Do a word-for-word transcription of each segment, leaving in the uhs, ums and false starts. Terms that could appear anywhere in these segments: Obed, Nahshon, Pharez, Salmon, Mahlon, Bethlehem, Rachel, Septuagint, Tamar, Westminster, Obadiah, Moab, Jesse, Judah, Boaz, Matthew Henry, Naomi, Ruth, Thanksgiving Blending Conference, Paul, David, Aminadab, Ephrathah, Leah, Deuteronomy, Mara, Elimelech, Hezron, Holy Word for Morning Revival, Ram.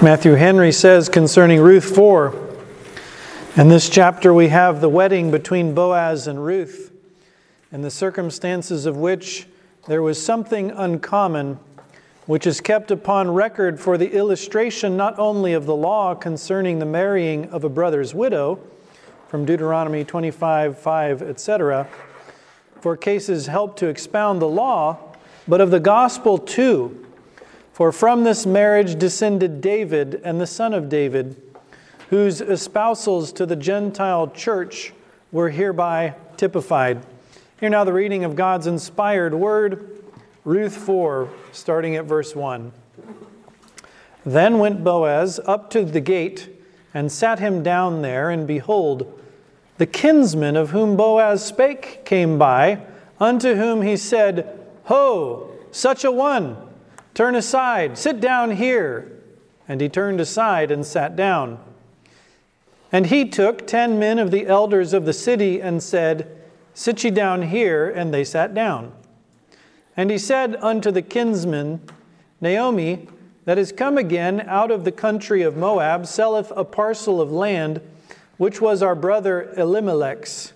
Matthew Henry says concerning Ruth four, in this chapter we have the wedding between Boaz and Ruth, in the circumstances of which there was something uncommon, which is kept upon record for the illustration not only of the law concerning the marrying of a brother's widow, from Deuteronomy twenty-five, five, et cetera, for cases help to expound the law, but of the gospel too. For from this marriage descended David and the son of David, whose espousals to the Gentile church were hereby typified. Hear now the reading of God's inspired word, Ruth four, starting at verse one. Then went Boaz up to the gate and sat him down there, and behold, the kinsman of whom Boaz spake came by, unto whom he said, Ho, such a one, turn aside, sit down here. And he turned aside and sat down. And he took ten men of the elders of the city and said, Sit ye down here, and they sat down. And he said unto the kinsman, Naomi, that is come again out of the country of Moab, selleth a parcel of land, which was our brother Elimelech's.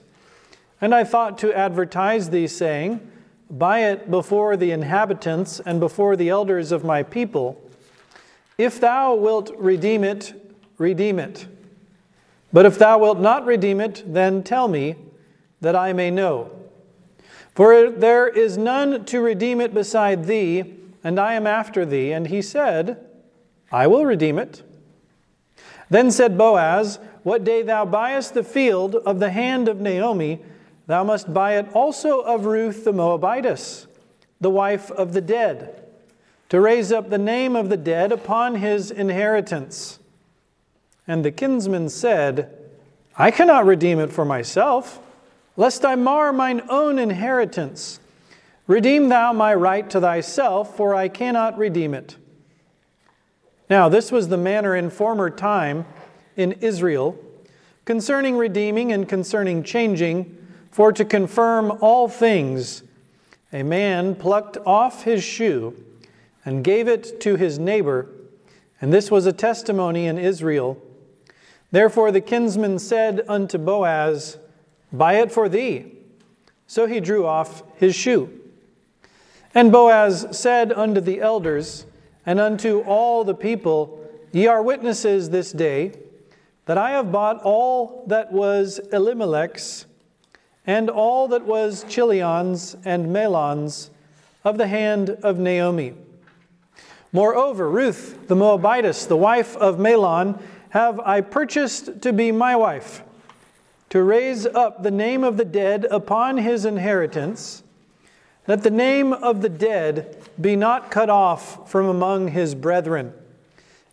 And I thought to advertise thee, saying, Buy it before the inhabitants and before the elders of my people. If thou wilt redeem it, redeem it. But if thou wilt not redeem it, then tell me, that I may know. For there is none to redeem it beside thee, and I am after thee. And he said, I will redeem it. Then said Boaz, What day thou buyest the field of the hand of Naomi, thou must buy it also of Ruth the Moabitess, the wife of the dead, to raise up the name of the dead upon his inheritance. And the kinsman said, I cannot redeem it for myself, lest I mar mine own inheritance. Redeem thou my right to thyself, for I cannot redeem it. Now this was the manner in former time in Israel, concerning redeeming and concerning changing, for to confirm all things, a man plucked off his shoe and gave it to his neighbor, and this was a testimony in Israel. Therefore the kinsman said unto Boaz, Buy it for thee. So he drew off his shoe. And Boaz said unto the elders and unto all the people, Ye are witnesses this day, that I have bought all that was Elimelech's, and all that was Chilion's and Mahlon's, of the hand of Naomi. Moreover, Ruth the Moabitess, the wife of Mahlon, have I purchased to be my wife, to raise up the name of the dead upon his inheritance, that the name of the dead be not cut off from among his brethren,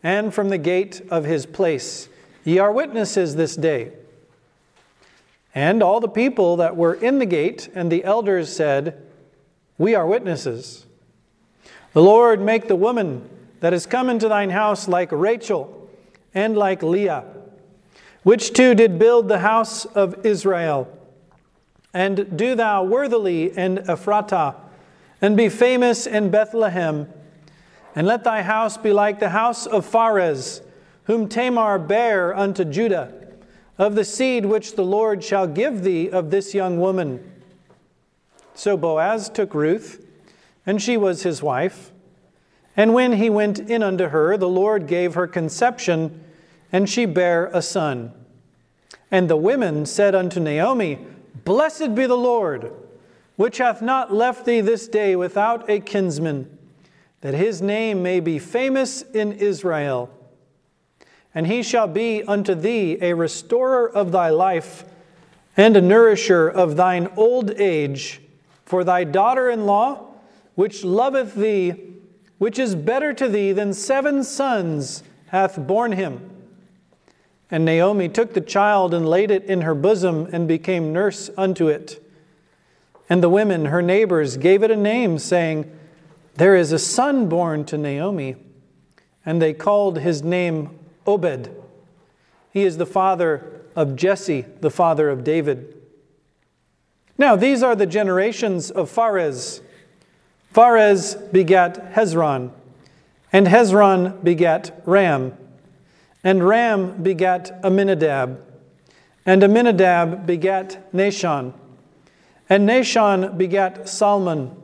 and from the gate of his place. Ye are witnesses this day. And all the people that were in the gate and the elders said, We are witnesses. The Lord make the woman that is come into thine house like Rachel and like Leah, which two did build the house of Israel. And do thou worthily in Ephrathah, and be famous in Bethlehem, and let thy house be like the house of Pharez, whom Tamar bare unto Judah, of the seed which the Lord shall give thee of this young woman. So Boaz took Ruth, and she was his wife. And when he went in unto her, the Lord gave her conception, and she bare a son. And the women said unto Naomi, Blessed be the Lord, which hath not left thee this day without a kinsman, that his name may be famous in Israel. And he shall be unto thee a restorer of thy life, and a nourisher of thine old age. For thy daughter-in-law, which loveth thee, which is better to thee than seven sons, hath borne him. And Naomi took the child and laid it in her bosom, and became nurse unto it. And the women, her neighbors, gave it a name, saying, There is a son born to Naomi. And they called his name Obed. He is the father of Jesse, the father of David. Now these are the generations of Pharez. Pharez begat Hezron, And Hezron begat Ram, and Ram begat Aminadab, and Aminadab begat Nahshon, and Nahshon begat Salmon,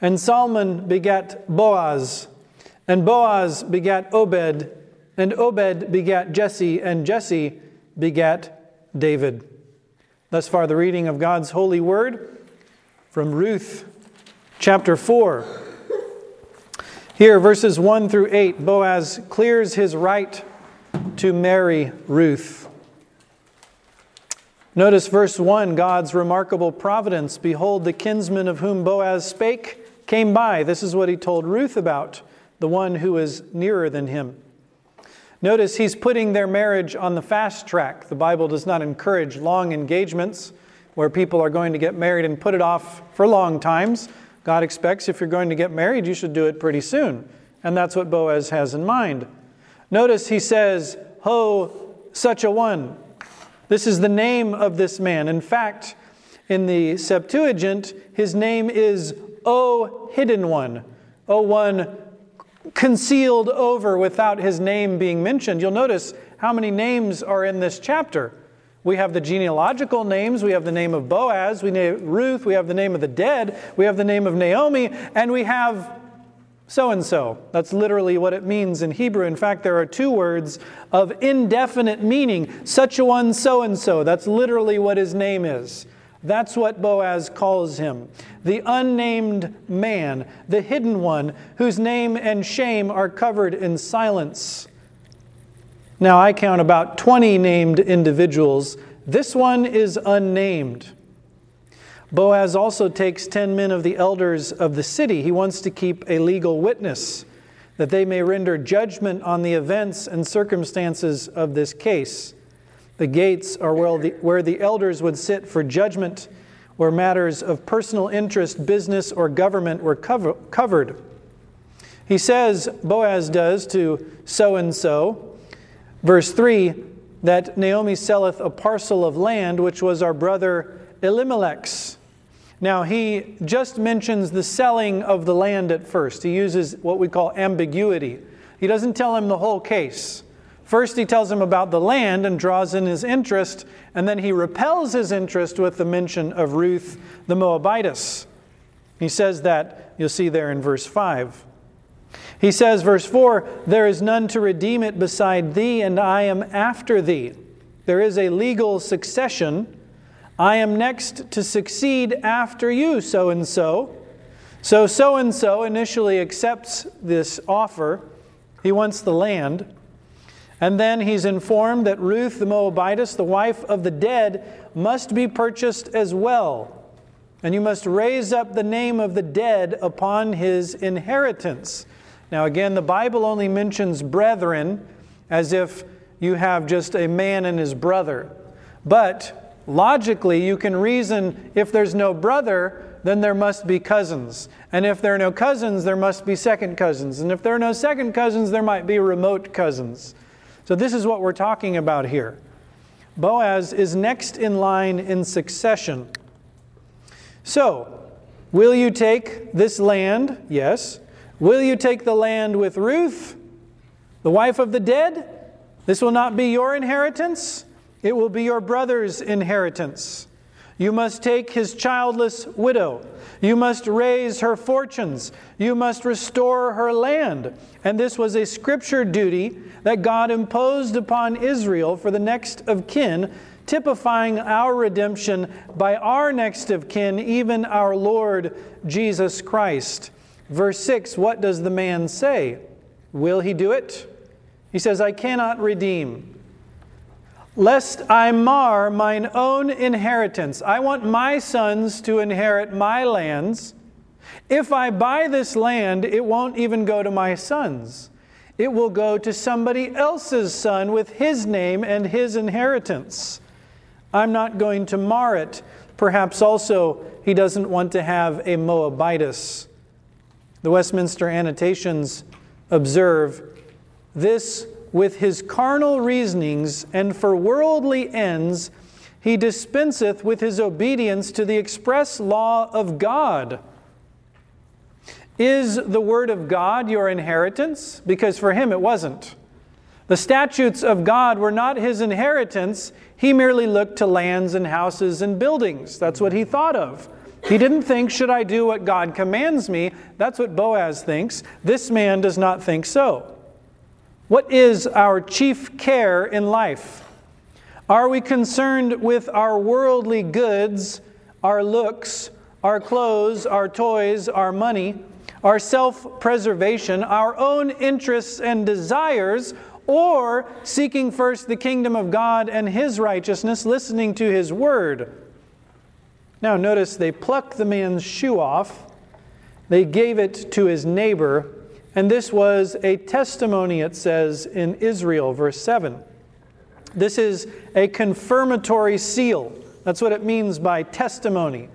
and Salmon begat Boaz, and Boaz begat Obed, and Obed begat Jesse, and Jesse begat David. Thus far the reading of God's holy word from Ruth chapter four. Here, verses one through eight, Boaz clears his right to marry Ruth. Notice verse one, God's remarkable providence. Behold, the kinsman of whom Boaz spake came by. This is what he told Ruth about, the one who is nearer than him. Notice he's putting their marriage on the fast track. The Bible does not encourage long engagements where people are going to get married and put it off for long times. God expects if you're going to get married, you should do it pretty soon. And that's what Boaz has in mind. Notice he says, Ho, such a one. This is the name of this man. In fact, in the Septuagint, his name is O Hidden One. O One concealed over without his name being mentioned. You'll notice how many names are in this chapter. We have the genealogical names, we have the name of Boaz, we name Ruth, we have the name of the dead, we have the name of Naomi, and we have so-and-so. That's literally what it means in Hebrew. In fact, there are two words of indefinite meaning, such a one so-and-so. That's literally what his name is. That's what Boaz calls him, the unnamed man, the hidden one, whose name and shame are covered in silence. Now, I count about twenty named individuals. This one is unnamed. Boaz also takes ten men of the elders of the city. He wants to keep a legal witness, that they may render judgment on the events and circumstances of this case. The gates are where the, where the elders would sit for judgment, where matters of personal interest, business, or government were cover, covered. He says, Boaz does to so-and-so, verse three, that Naomi selleth a parcel of land, which was our brother Elimelech's. Now, he just mentions the selling of the land at first. He uses what we call ambiguity. He doesn't tell him the whole case. First, he tells him about the land and draws in his interest, and then he repels his interest with the mention of Ruth the Moabitess. He says that, you'll see there in verse five. He says, verse four, there is none to redeem it beside thee, and I am after thee. There is a legal succession. I am next to succeed after you, so-and-so. So, so-and-so initially accepts this offer. He wants the land. And then he's informed that Ruth the Moabitess, the wife of the dead, must be purchased as well. And you must raise up the name of the dead upon his inheritance. Now again, the Bible only mentions brethren as if you have just a man and his brother. But logically, you can reason if there's no brother, then there must be cousins. And if there are no cousins, there must be second cousins. And if there are no second cousins, there might be remote cousins. So this is what we're talking about here. Boaz is next in line in succession. So, will you take this land? Yes. Will you take the land with Ruth, the wife of the dead? This will not be your inheritance. It will be your brother's inheritance. You must take his childless widow. You must raise her fortunes. You must restore her land. And this was a scripture duty that God imposed upon Israel for the next of kin, typifying our redemption by our next of kin, even our Lord Jesus Christ. Verse six, what does the man say? Will he do it? He says, I cannot redeem, lest I mar mine own inheritance. I want my sons to inherit my lands. If I buy this land, it won't even go to my sons. It will go to somebody else's son with his name and his inheritance. I'm not going to mar it. Perhaps also he doesn't want to have a Moabitess. The Westminster annotations observe, this with his carnal reasonings and for worldly ends, he dispenseth with his obedience to the express law of God. Is the word of God your inheritance? Because for him it wasn't. The statutes of God were not his inheritance. He merely looked to lands and houses and buildings. That's what he thought of. He didn't think, should I do what God commands me? That's what Boaz thinks. This man does not think so. What is our chief care in life? Are we concerned with our worldly goods, our looks, our clothes, our toys, our money, our self-preservation, our own interests and desires, or seeking first the kingdom of God and his righteousness, listening to his word? Now notice, they plucked the man's shoe off, they gave it to his neighbor, and this was a testimony, it says, in Israel, verse seven. This is a confirmatory seal. That's what it means by testimony.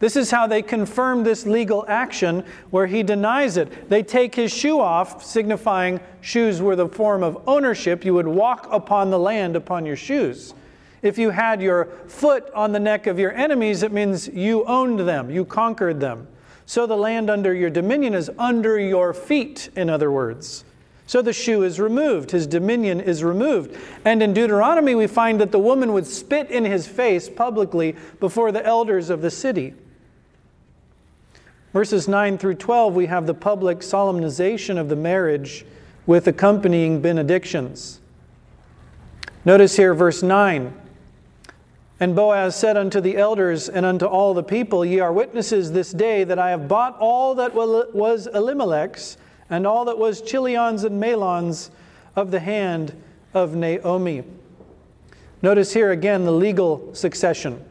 This is how they confirm this legal action where he denies it. They take his shoe off, signifying shoes were the form of ownership. You would walk upon the land upon your shoes. If you had your foot on the neck of your enemies, it means you owned them, you conquered them. So the land under your dominion is under your feet, in other words. So the shoe is removed, his dominion is removed. And in Deuteronomy, we find that the woman would spit in his face publicly before the elders of the city. Verses nine through twelve, we have the public solemnization of the marriage with accompanying benedictions. Notice here verse nine. And Boaz said unto the elders and unto all the people, Ye are witnesses this day that I have bought all that was Elimelech's and all that was Chilion's and Mahlon's of the hand of Naomi. Notice here again the legal succession.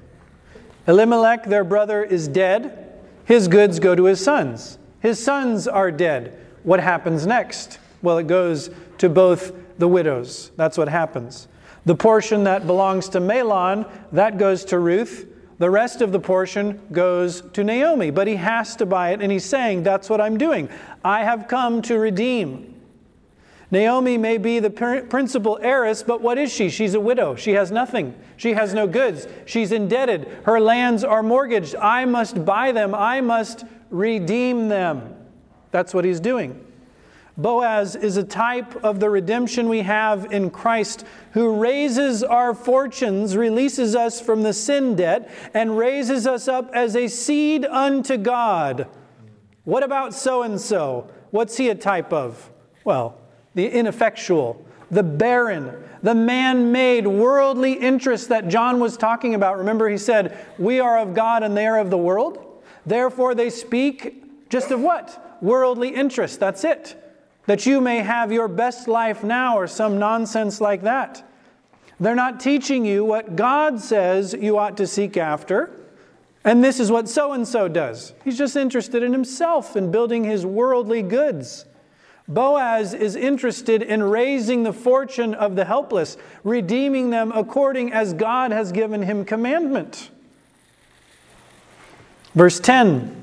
Elimelech, their brother, is dead. His goods go to his sons. His sons are dead. What happens next? Well, it goes to both the widows. That's what happens. The portion that belongs to Mahlon, that goes to Ruth. The rest of the portion goes to Naomi. But he has to buy it, and he's saying, that's what I'm doing. I have come to redeem. Naomi may be the principal heiress, but what is she? She's a widow. She has nothing. She has no goods. She's indebted. Her lands are mortgaged. I must buy them. I must redeem them. That's what he's doing. Boaz is a type of the redemption we have in Christ, who raises our fortunes, releases us from the sin debt, and raises us up as a seed unto God. What about so-and-so? What's he a type of? Well, the ineffectual, the barren, the man-made worldly interests that John was talking about. Remember, he said, we are of God and they are of the world. Therefore, they speak just of what? Worldly interests. That's it. That you may have your best life now, or some nonsense like that. They're not teaching you what God says you ought to seek after. And this is what so-and-so does. He's just interested in himself and building his worldly goods. Boaz is interested in raising the fortune of the helpless, redeeming them according as God has given him commandment. Verse ten,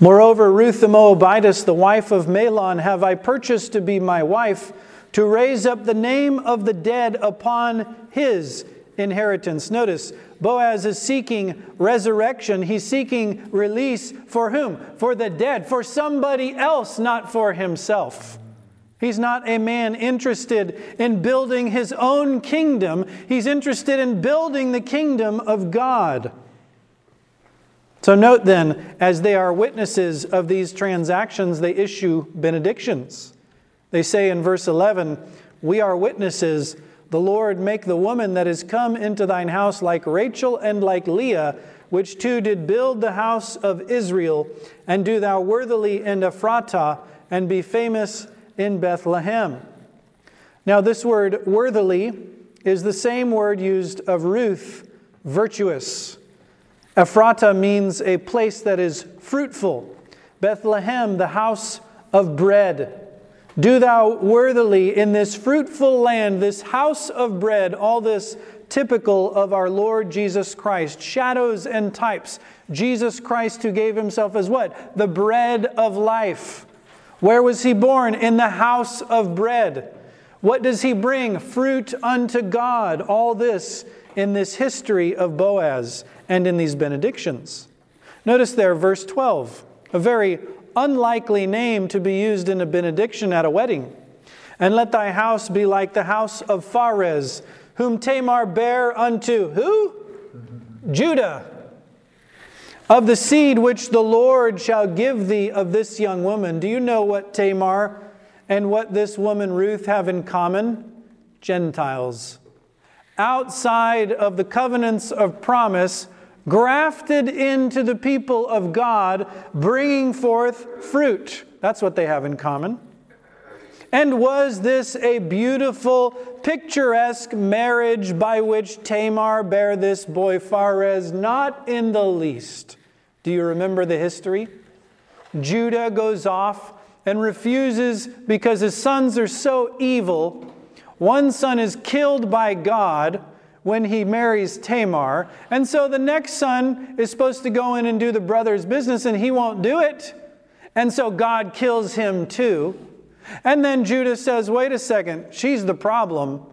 Moreover, Ruth the Moabitess, the wife of Mahlon, have I purchased to be my wife, to raise up the name of the dead upon his inheritance. Notice, Boaz is seeking resurrection. He's seeking release for whom? For the dead, for somebody else, not for himself. He's not a man interested in building his own kingdom. He's interested in building the kingdom of God. So note then, as they are witnesses of these transactions, they issue benedictions. They say in verse eleven, We are witnesses, the Lord make the woman that is come into thine house like Rachel and like Leah, which two did build the house of Israel, and do thou worthily in Ephrathah, and be famous in Bethlehem. Now this word worthily is the same word used of Ruth, virtuous. Ephrathah means a place that is fruitful. Bethlehem, the house of bread. Do thou worthily in this fruitful land, this house of bread, all this typical of our Lord Jesus Christ, shadows and types. Jesus Christ, who gave himself as what? The bread of life. Where was he born? In the house of bread. What does he bring? Fruit unto God. All this in this history of Boaz and in these benedictions. Notice there, verse twelve, a very unlikely name to be used in a benediction at a wedding. And let thy house be like the house of Pharez, whom Tamar bare unto who? Judah. Of the seed which the Lord shall give thee of this young woman. Do you know what Tamar and what this woman Ruth have in common? Gentiles. Outside of the covenants of promise, grafted into the people of God, bringing forth fruit. That's what they have in common. And was this a beautiful, picturesque marriage by which Tamar bare this boy Pharez? Not in the least. Do you remember the history? Judah goes off and refuses because his sons are so evil. One son is killed by God when he marries Tamar. And so the next son is supposed to go in and do the brother's business, and he won't do it. And so God kills him too. And then Judah says, wait a second, she's the problem,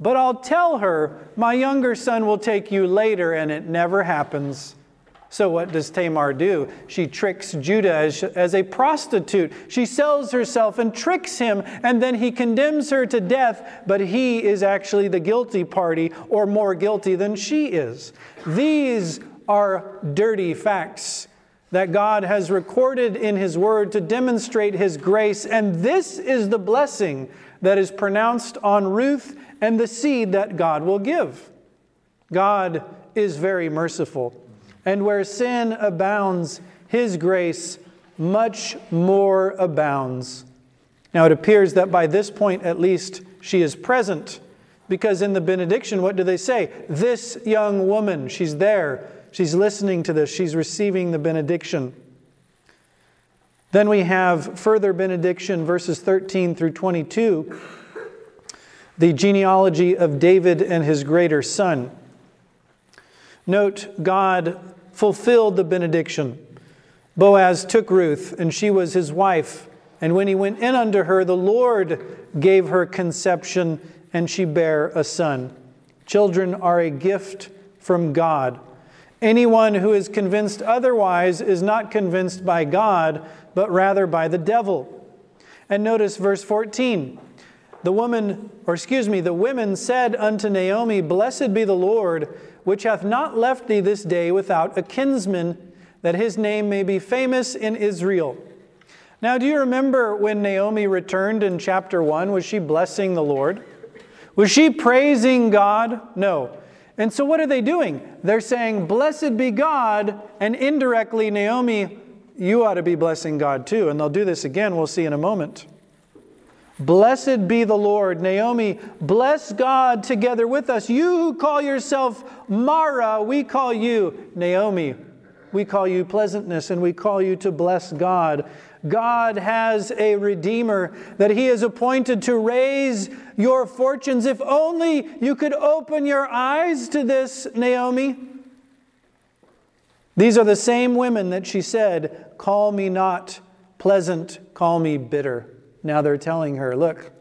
but I'll tell her my younger son will take you later, and it never happens. So what does Tamar do? She tricks Judah as, as a prostitute. She sells herself and tricks him, and then he condemns her to death, but he is actually the guilty party, or more guilty than she is. These are dirty facts that God has recorded in His Word to demonstrate His grace. And this is the blessing that is pronounced on Ruth and the seed that God will give. God is very merciful. And where sin abounds, His grace much more abounds. Now it appears that by this point, at least, she is present. Because in the benediction, what do they say? This young woman, she's there. She's listening to this. She's receiving the benediction. Then we have further benediction, verses thirteen through twenty-two. The genealogy of David and his greater son. Note, God fulfilled the benediction. Boaz took Ruth, and she was his wife. And when he went in unto her, the Lord gave her conception, and she bare a son. Children are a gift from God. Anyone who is convinced otherwise is not convinced by God, but rather by the devil. And notice verse fourteen. The woman, or excuse me, the women said unto Naomi, Blessed be the Lord, which hath not left thee this day without a kinsman, that his name may be famous in Israel. Now, do you remember when Naomi returned in chapter one? Was she blessing the Lord? Was she praising God? No. And so what are they doing? They're saying, blessed be God, and indirectly, Naomi, you ought to be blessing God too. And they'll do this again, we'll see in a moment. Blessed be the Lord. Naomi, bless God together with us. You who call yourself Mara, we call you Naomi. We call you pleasantness, and we call you to bless God. God has a Redeemer that He has appointed to raise your fortunes. If only you could open your eyes to this, Naomi. These are the same women that she said, call me not pleasant, call me bitter. Now they're telling her, look,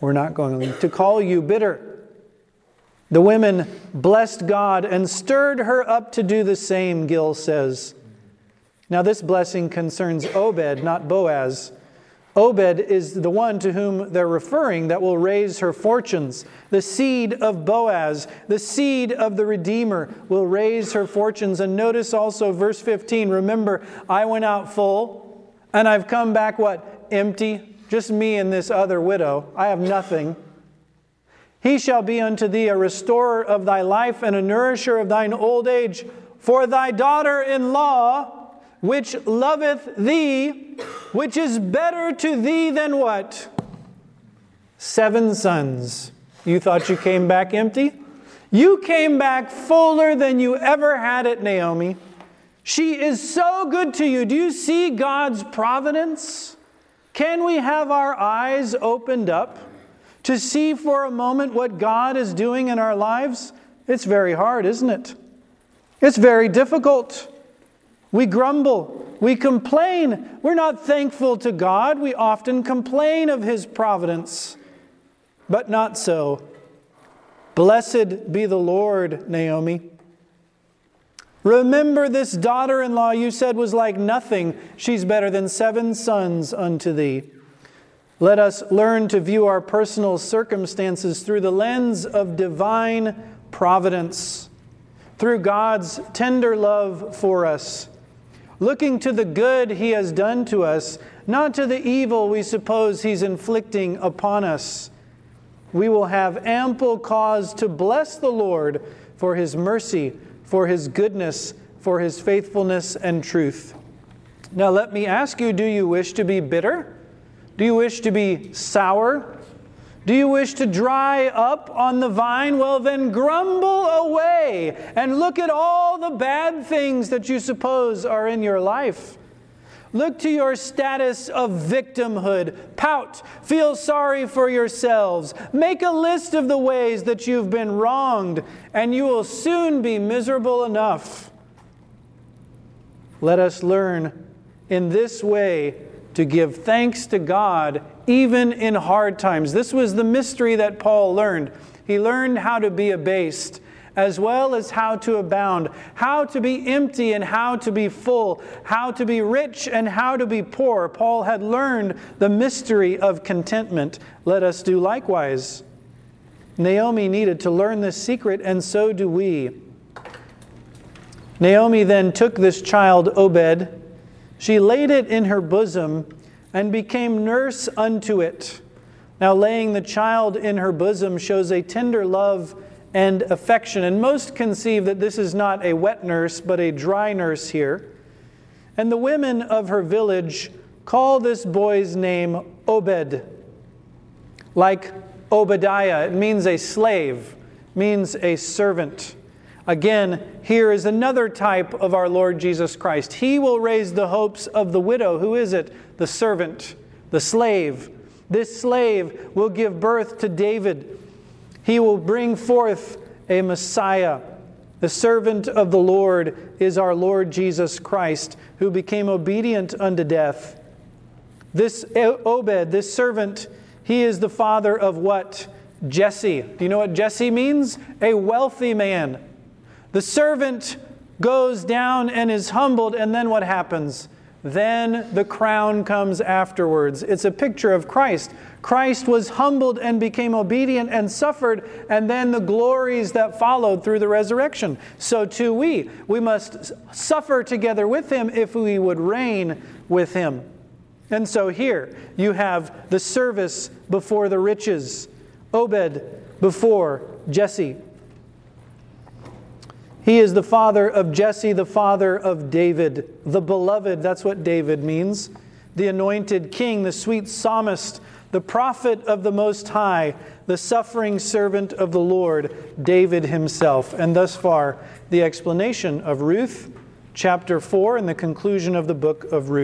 we're not going to call you bitter. The women blessed God and stirred her up to do the same, Gill says. Now this blessing concerns Obed, not Boaz. Obed is the one to whom they're referring that will raise her fortunes. The seed of Boaz, the seed of the Redeemer, will raise her fortunes. And notice also verse fifteen, remember, I went out full, and I've come back, what? Empty. Just me and this other widow. I have nothing. He shall be unto thee a restorer of thy life and a nourisher of thine old age. For thy daughter-in-law, which loveth thee, which is better to thee than what? Seven sons. You thought you came back empty? You came back fuller than you ever had it, Naomi. She is so good to you. Do you see God's providence? Can we have our eyes opened up to see for a moment what God is doing in our lives? It's very hard, isn't it? It's very difficult. We grumble, we complain, we're not thankful to God. We often complain of His providence, but not so. Blessed be the Lord, Naomi. Remember this daughter-in-law you said was like nothing. She's better than seven sons unto thee. Let us learn to view our personal circumstances through the lens of divine providence, through God's tender love for us, looking to the good He has done to us, not to the evil we suppose He's inflicting upon us. We will have ample cause to bless the Lord for His mercy, for His goodness, for His faithfulness and truth. Now let me ask you, do you wish to be bitter? Do you wish to be sour? Do you wish to dry up on the vine? Well, then grumble away and look at all the bad things that you suppose are in your life. Look to your status of victimhood. Pout. Feel sorry for yourselves. Make a list of the ways that you've been wronged, and you will soon be miserable enough. Let us learn in this way to give thanks to God even in hard times. This was the mystery that Paul learned. He learned how to be abased as well as how to abound, how to be empty and how to be full, how to be rich and how to be poor. Paul had learned the mystery of contentment. Let us do likewise. Naomi needed to learn this secret, and so do we. Naomi then took this child, Obed. She laid it in her bosom and became nurse unto it. Now laying the child in her bosom shows a tender love and affection. And most conceive that this is not a wet nurse, but a dry nurse here. And the women of her village call this boy's name Obed. Like Obadiah, it means a slave, means a servant. Again, here is another type of our Lord Jesus Christ. He will raise the hopes of the widow. Who is it? The servant, the slave. This slave will give birth to David. He will bring forth a Messiah. The servant of the Lord is our Lord Jesus Christ, who became obedient unto death. This Obed, this servant, he is the father of what? Jesse. Do you know what Jesse means? A wealthy man. The servant goes down and is humbled, and then what happens? Then the crown comes afterwards. It's a picture of Christ. Christ was humbled and became obedient and suffered, and then the glories that followed through the resurrection. So too we. We must suffer together with Him if we would reign with Him. And so here you have the service before the riches. Obed before Jesse. He is the father of Jesse, the father of David, the beloved. That's what David means. The anointed king, the sweet psalmist, the prophet of the Most High, the suffering servant of the Lord, David himself. And thus far, the explanation of Ruth, chapter four, and the conclusion of the book of Ruth.